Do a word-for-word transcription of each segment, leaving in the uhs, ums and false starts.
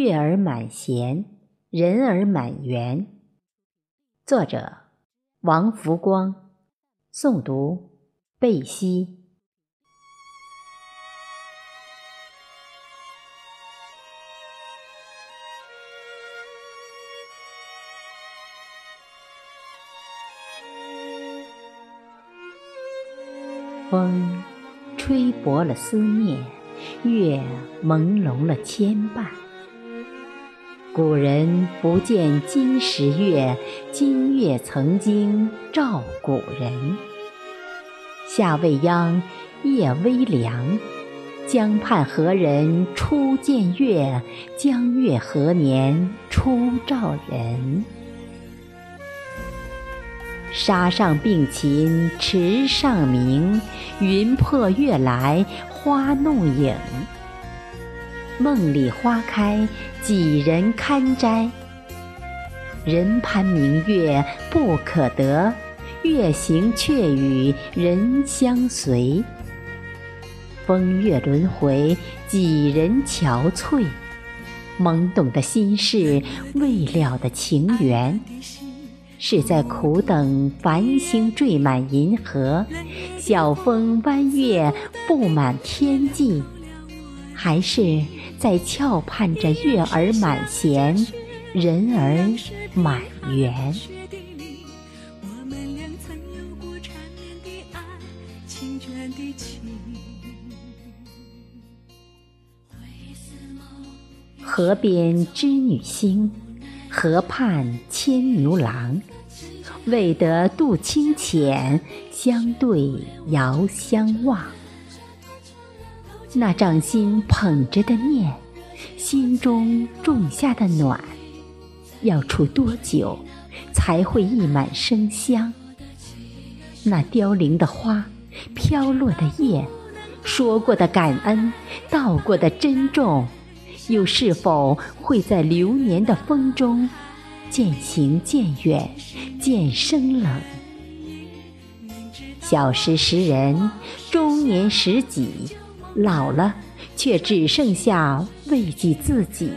月儿满弦，人儿满园。作者：王福光，诵读：贝西。风吹薄了思念，月朦胧了牵绊。古人不见今时月，今月曾经照古人。夏未央夜微凉，江畔何人初见月？江月何年初照人？沙上并琴池上鸣，云破月来花弄影。梦里花开几人堪摘？人攀明月不可得，月行却与人相随。风月轮回几人憔悴？懵懂的心事，未了的情缘，是在苦等繁星缀满银河，晓风弯月布满天际，还是在翘盼着月儿满弦，人儿满园。我们俩曾有过缠绵的爱，情卷的情。河边织女星，河畔牵牛郎，未得度清浅，相对遥相望。那掌心捧着的念，心中种下的暖，要处多久才会溢满生香？那凋零的花，飘落的叶，说过的感恩，道过的珍重，又是否会在流年的风中渐行渐远，渐生冷？小时识人，中年识己，老了却只剩下慰藉自己。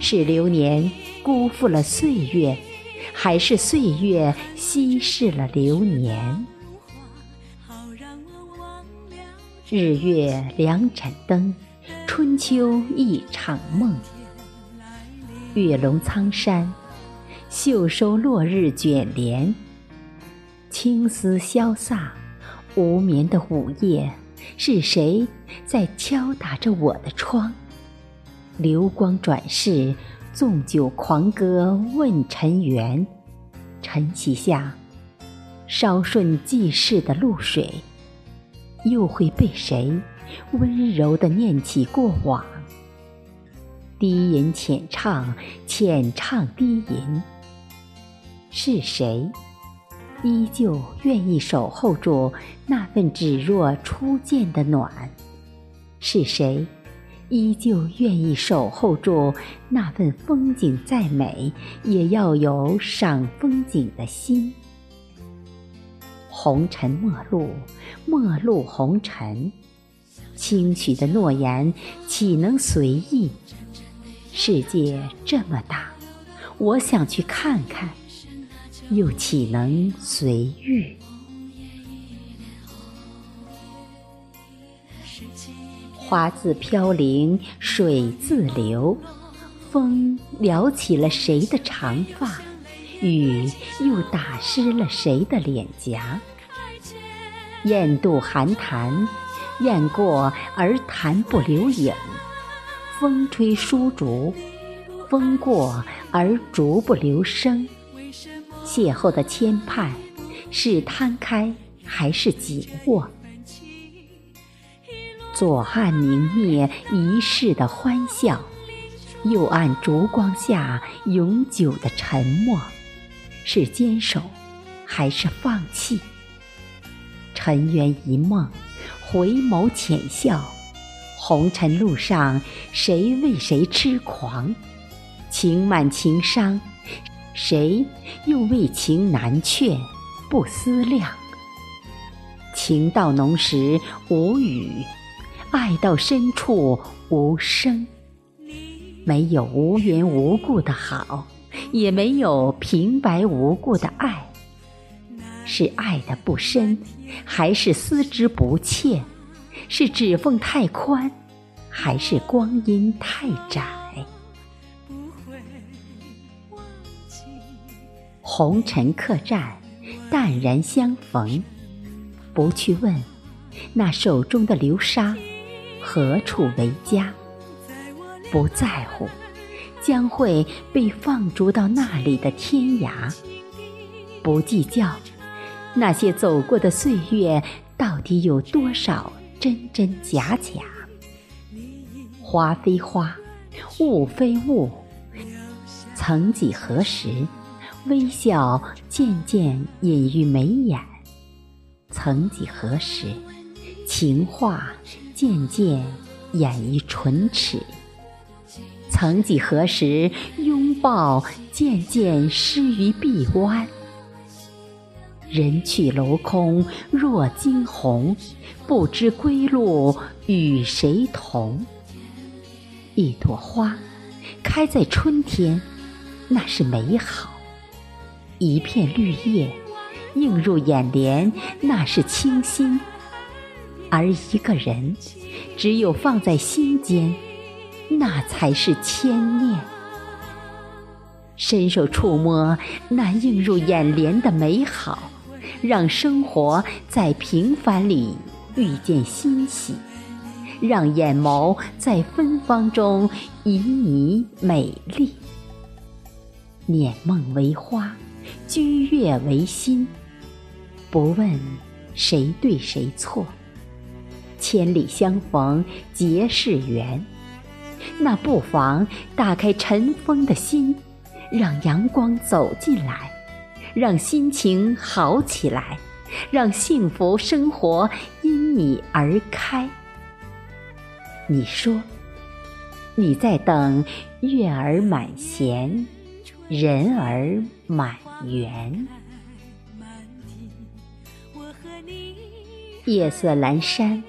是流年辜负了岁月，还是岁月稀释了流年？日月两盏灯，春秋一场梦。月笼苍山，袖收落日卷帘。青丝潇洒，无眠的午夜，是谁在敲打着我的窗？流光转世，纵酒狂歌问尘缘。晨曦下，稍顺济世的露水，又会被谁温柔地念起过往？低吟浅唱，浅唱低吟。是谁依旧愿意守候住那份只若初见的暖？是谁依旧愿意守候住那份风景再美，也要有赏风景的心？红尘陌路，陌路红尘。轻许的诺言岂能随意？世界这么大，我想去看看，又岂能随遇？花自飘零，水自流，风撩起了谁的长发，雨又打湿了谁的脸颊。雁渡寒潭，雁过而潭不留影。风吹疏竹，风过而竹不留声。邂逅的牵绊，是摊开还是紧握？左岸明灭一世的欢笑，右岸烛光下永久的沉默，是坚守还是放弃？尘缘一梦，回眸浅笑。红尘路上，谁为谁痴狂？情满情伤，谁又为情难却不思量？情到浓时无语，爱到深处无声。没有无缘无故的好，也没有平白无故的爱。是爱的不深，还是思之不切？是指缝太宽，还是光阴太窄？红尘客栈，淡然相逢，不去问那手中的流沙何处为家，不在乎将会被放逐到那里的天涯，不计较那些走过的岁月到底有多少真真假假。花非花，雾非雾，曾几何时，微笑渐渐隐于眉眼，曾几何时，情话渐渐掩于唇齿，曾几何时，拥抱渐渐失于臂弯。人去楼空若惊鸿，不知归路与谁同。一朵花开在春天，那是美好；一片绿叶映入眼帘，那是清新；而一个人，只有放在心间，那才是千念。伸手触摸那映入眼帘的美好，让生活在平凡里遇见欣喜，让眼眸在芬芳中旖旎美丽。念梦为花，居月为心，不问谁对谁错，千里相逢皆是缘。那不妨打开尘封的心，让阳光走进来，让心情好起来，让幸福生活因你而开。你说你在等月儿满弦，人儿满园。夜色阑珊，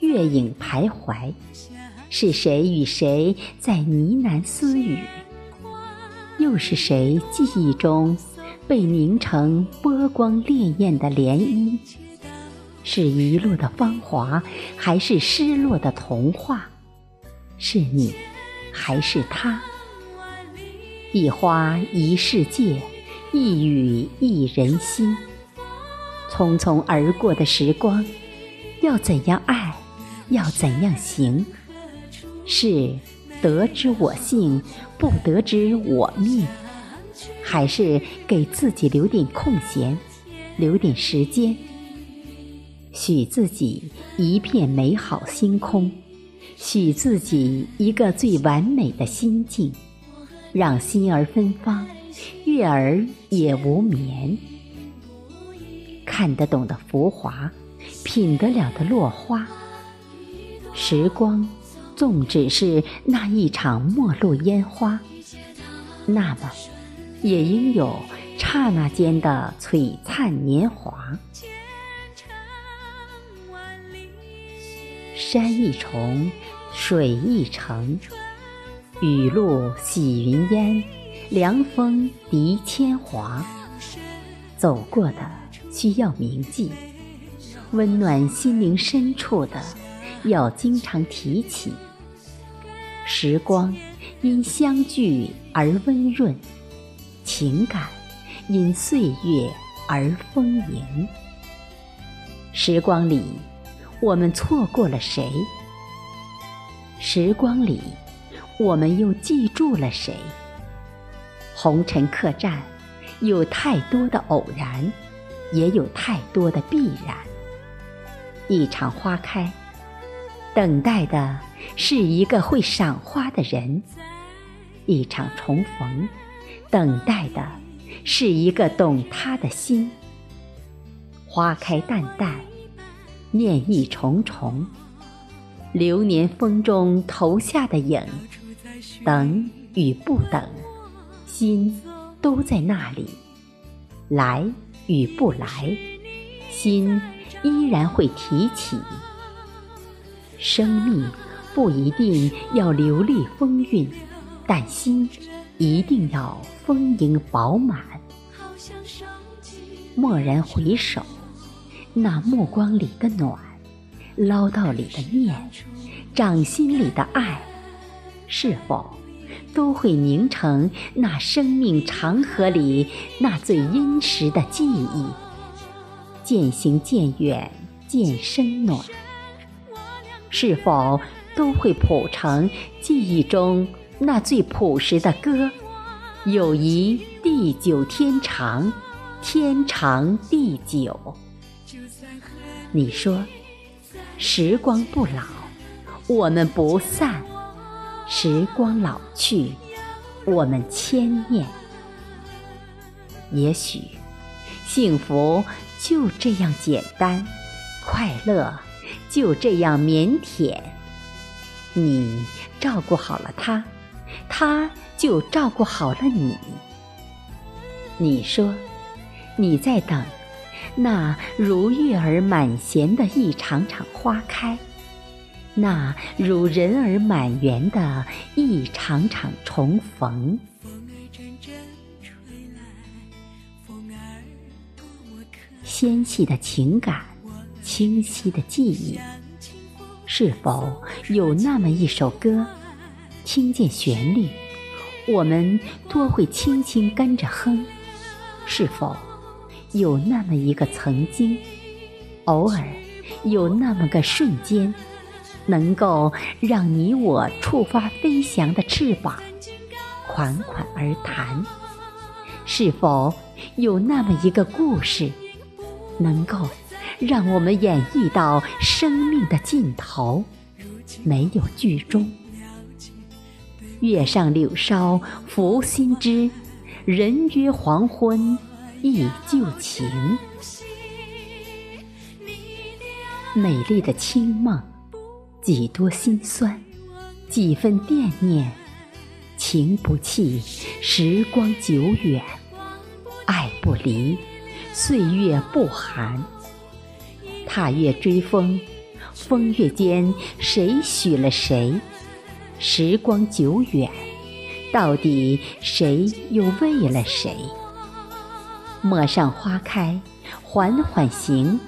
月影徘徊，是谁与谁在呢喃私语？又是谁记忆中被凝成波光潋滟的涟漪？是一路的芳华，还是失落的童话？是你，还是他？一花一世界，一语一人心。匆匆而过的时光，要怎样爱，要怎样行？是得知我幸，不得知我命，还是给自己留点空闲，留点时间，许自己一片美好星空，许自己一个最完美的心境，让心儿芬芳，月儿也无眠。看得懂的浮华，品得了的落花，时光纵只是那一场末路烟花，那么也应有刹那间的璀璨年华。山一重，水一程，雨露洗云烟，凉风涤铅华。走过的需要铭记，温暖心灵深处的要经常提起。时光因相聚而温润，情感因岁月而丰盈。时光里，我们错过了谁？时光里，我们又记住了谁？红尘客栈，有太多的偶然，也有太多的必然。一场花开，等待的是一个会赏花的人；一场重逢，等待的是一个懂他的心。花开淡淡，念意重重，流年风中投下的影，等与不等，心都在那里；来与不来，心依然会提起。生命不一定要流历风韵，但心一定要丰盈饱满。蓦然回首，那目光里的暖，唠叨里的念，掌心里的爱，是否都会凝成那生命长河里那最殷实的记忆，渐行渐远，渐深暖？是否都会谱成记忆中那最朴实的歌？友谊地久天长，天长地久。你说时光不老，我们不散；时光老去，我们牵念。也许幸福就这样简单，快乐就这样腼腆。你照顾好了他，他就照顾好了你。你说你在等那如月儿满弦的一场场花开，那如人儿满园的一场场重逢。纤细的情感，清晰的记忆，是否有那么一首歌，听见旋律，我们多会轻轻跟着哼？是否有那么一个曾经，偶尔有那么个瞬间，能够让你我触发飞翔的翅膀，款款而谈？是否有那么一个故事，能够让我们演绎到生命的尽头，没有剧终？月上柳梢拂新枝，人约黄昏忆旧情。美丽的清梦，几多心酸，几分惦念。情不弃，时光久远；爱不离，岁月不寒。踏月追风，风月间谁许了谁？时光久远，到底谁又为了谁？陌上花开，缓缓行，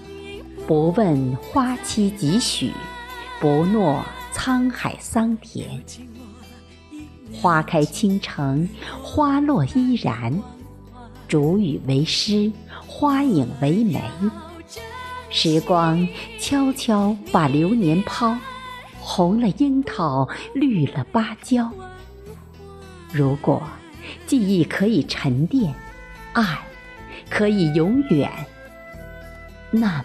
不问花期几许，不诺沧海桑田。花开倾城，花落依然，竹语为诗，花影为媒。时光悄悄把流年抛，红了樱桃，绿了芭蕉。如果记忆可以沉淀，爱可以永远，那么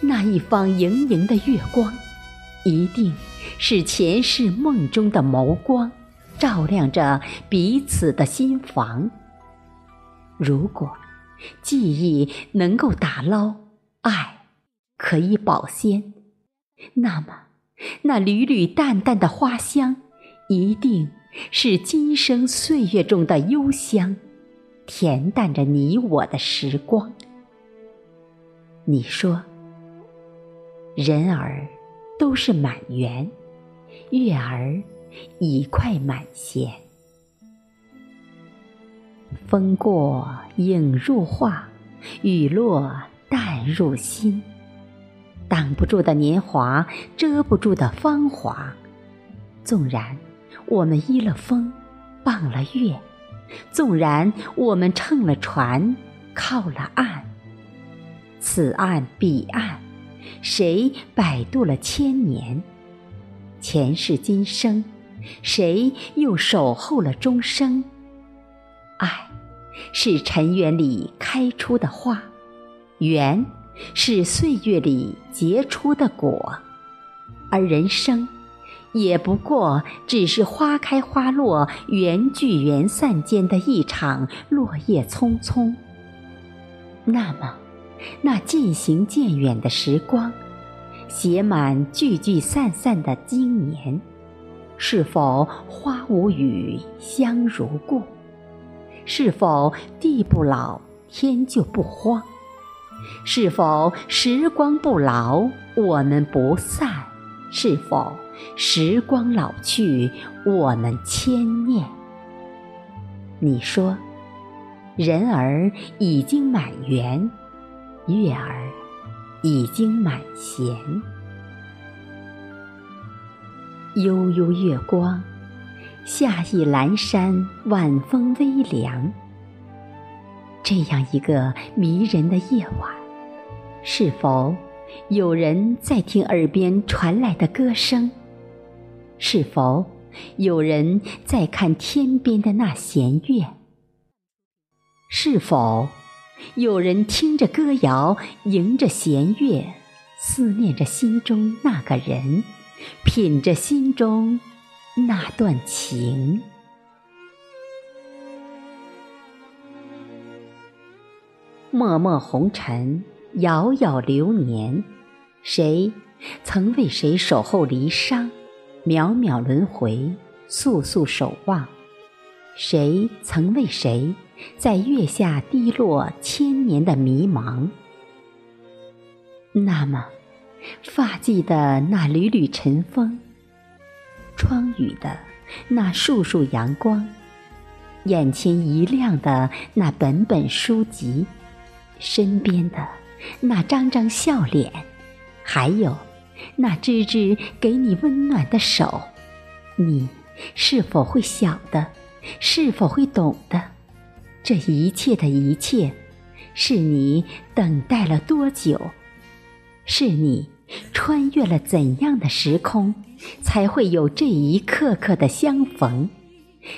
那一方盈盈的月光，一定是前世梦中的眸光，照亮着彼此的心房。如果记忆能够打捞，爱可以保鲜，那么那缕缕淡淡的花香，一定是今生岁月中的幽香，恬淡着你我的时光。你说人儿都是满园，月儿已快满弦。风过影入画，雨落淡入心。挡不住的年华，遮不住的芳华。纵然我们依了风，傍了月，纵然我们乘了船，靠了岸，此岸彼岸，谁摆渡了千年？前世今生，谁又守候了终生？爱是尘缘里开出的花，缘是岁月里结出的果，而人生也不过只是花开花落，缘聚缘散间的一场落叶匆匆。那么那渐行渐远的时光，写满聚聚散散的经年，是否花无语，香如故？是否地不老，天就不荒？是否时光不老，我们不散？是否时光老去，我们牵念？你说，人儿已经满园，月儿已经满弦。悠悠月光，夏意阑珊，晚风微凉。这样一个迷人的夜晚，是否有人在听耳边传来的歌声？是否有人在看天边的那弦月？是否有人听着歌谣，迎着弦乐，思念着心中那个人，品着心中那段情？脉脉红尘，遥遥流年，谁曾为谁守候离殇？渺渺轮回，素素守望。谁曾为谁在月下滴落千年的迷茫？那么发髻的那缕缕晨风，窗雨的那束束阳光，眼前一亮的那本本书籍，身边的那张张笑脸，还有那只只给你温暖的手，你是否会想的？是否会懂的？这一切的一切，是你等待了多久？是你穿越了怎样的时空，才会有这一刻刻的相逢，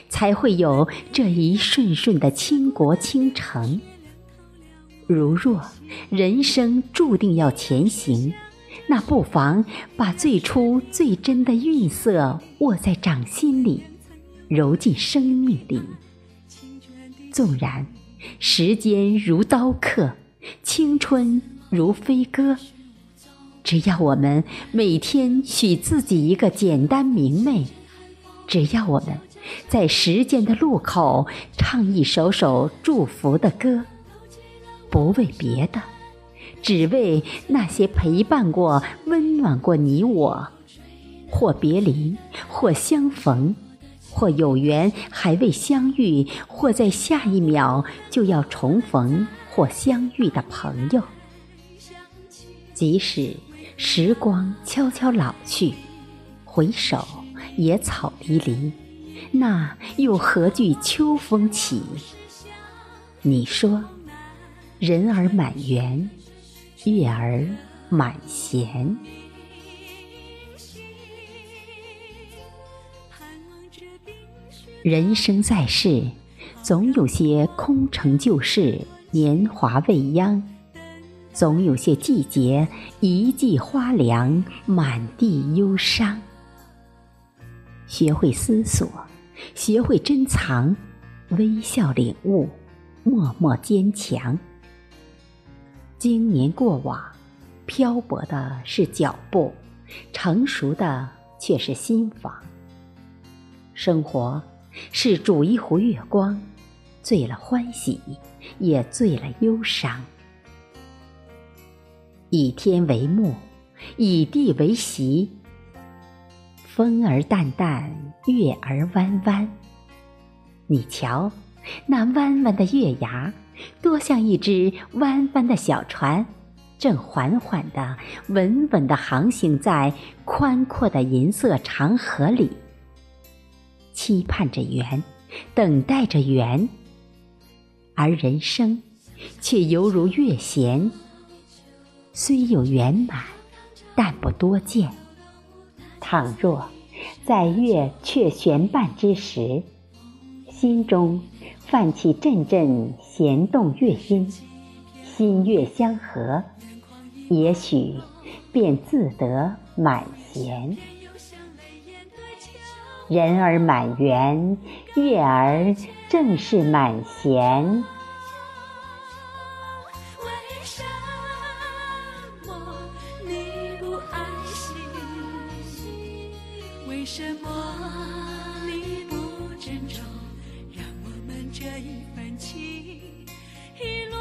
才会有这一瞬瞬的倾国倾城？如若人生注定要前行，那不妨把最初最真的韵色握在掌心里，揉进生命里。纵然时间如刀刻，青春如飞鸽，只要我们每天许自己一个简单明媚，只要我们在时间的路口唱一首首祝福的歌，不为别的，只为那些陪伴过、温暖过你我，或别离，或相逢，或有缘还未相遇，或在下一秒就要重逢或相遇的朋友。即使时光悄悄老去，回首野草离离，那又何惧秋风起？你说，人儿满园，月儿满弦。人生在世，总有些空城旧事，年华未央；总有些季节，一季花凉，满地忧伤。学会思索，学会珍藏，微笑领悟，默默坚强。经年过往，漂泊的是脚步，成熟的却是心房。生活是煮一壶月光，醉了欢喜，也醉了忧伤。以天为幕，以地为席，风儿淡淡，月儿弯弯。你瞧，那弯弯的月牙，多像一只弯弯的小船，正缓缓地稳稳地航行在宽阔的银色长河里，期盼着缘，等待着缘。而人生却犹如月弦，虽有圆满，但不多见。倘若在月缺悬半之时，心中泛起阵阵弦动乐音，心月相合，也许便自得满弦。人儿满园，月儿正是满弦。为什么你不爱惜？为什么你不珍重？让我们这一份情一路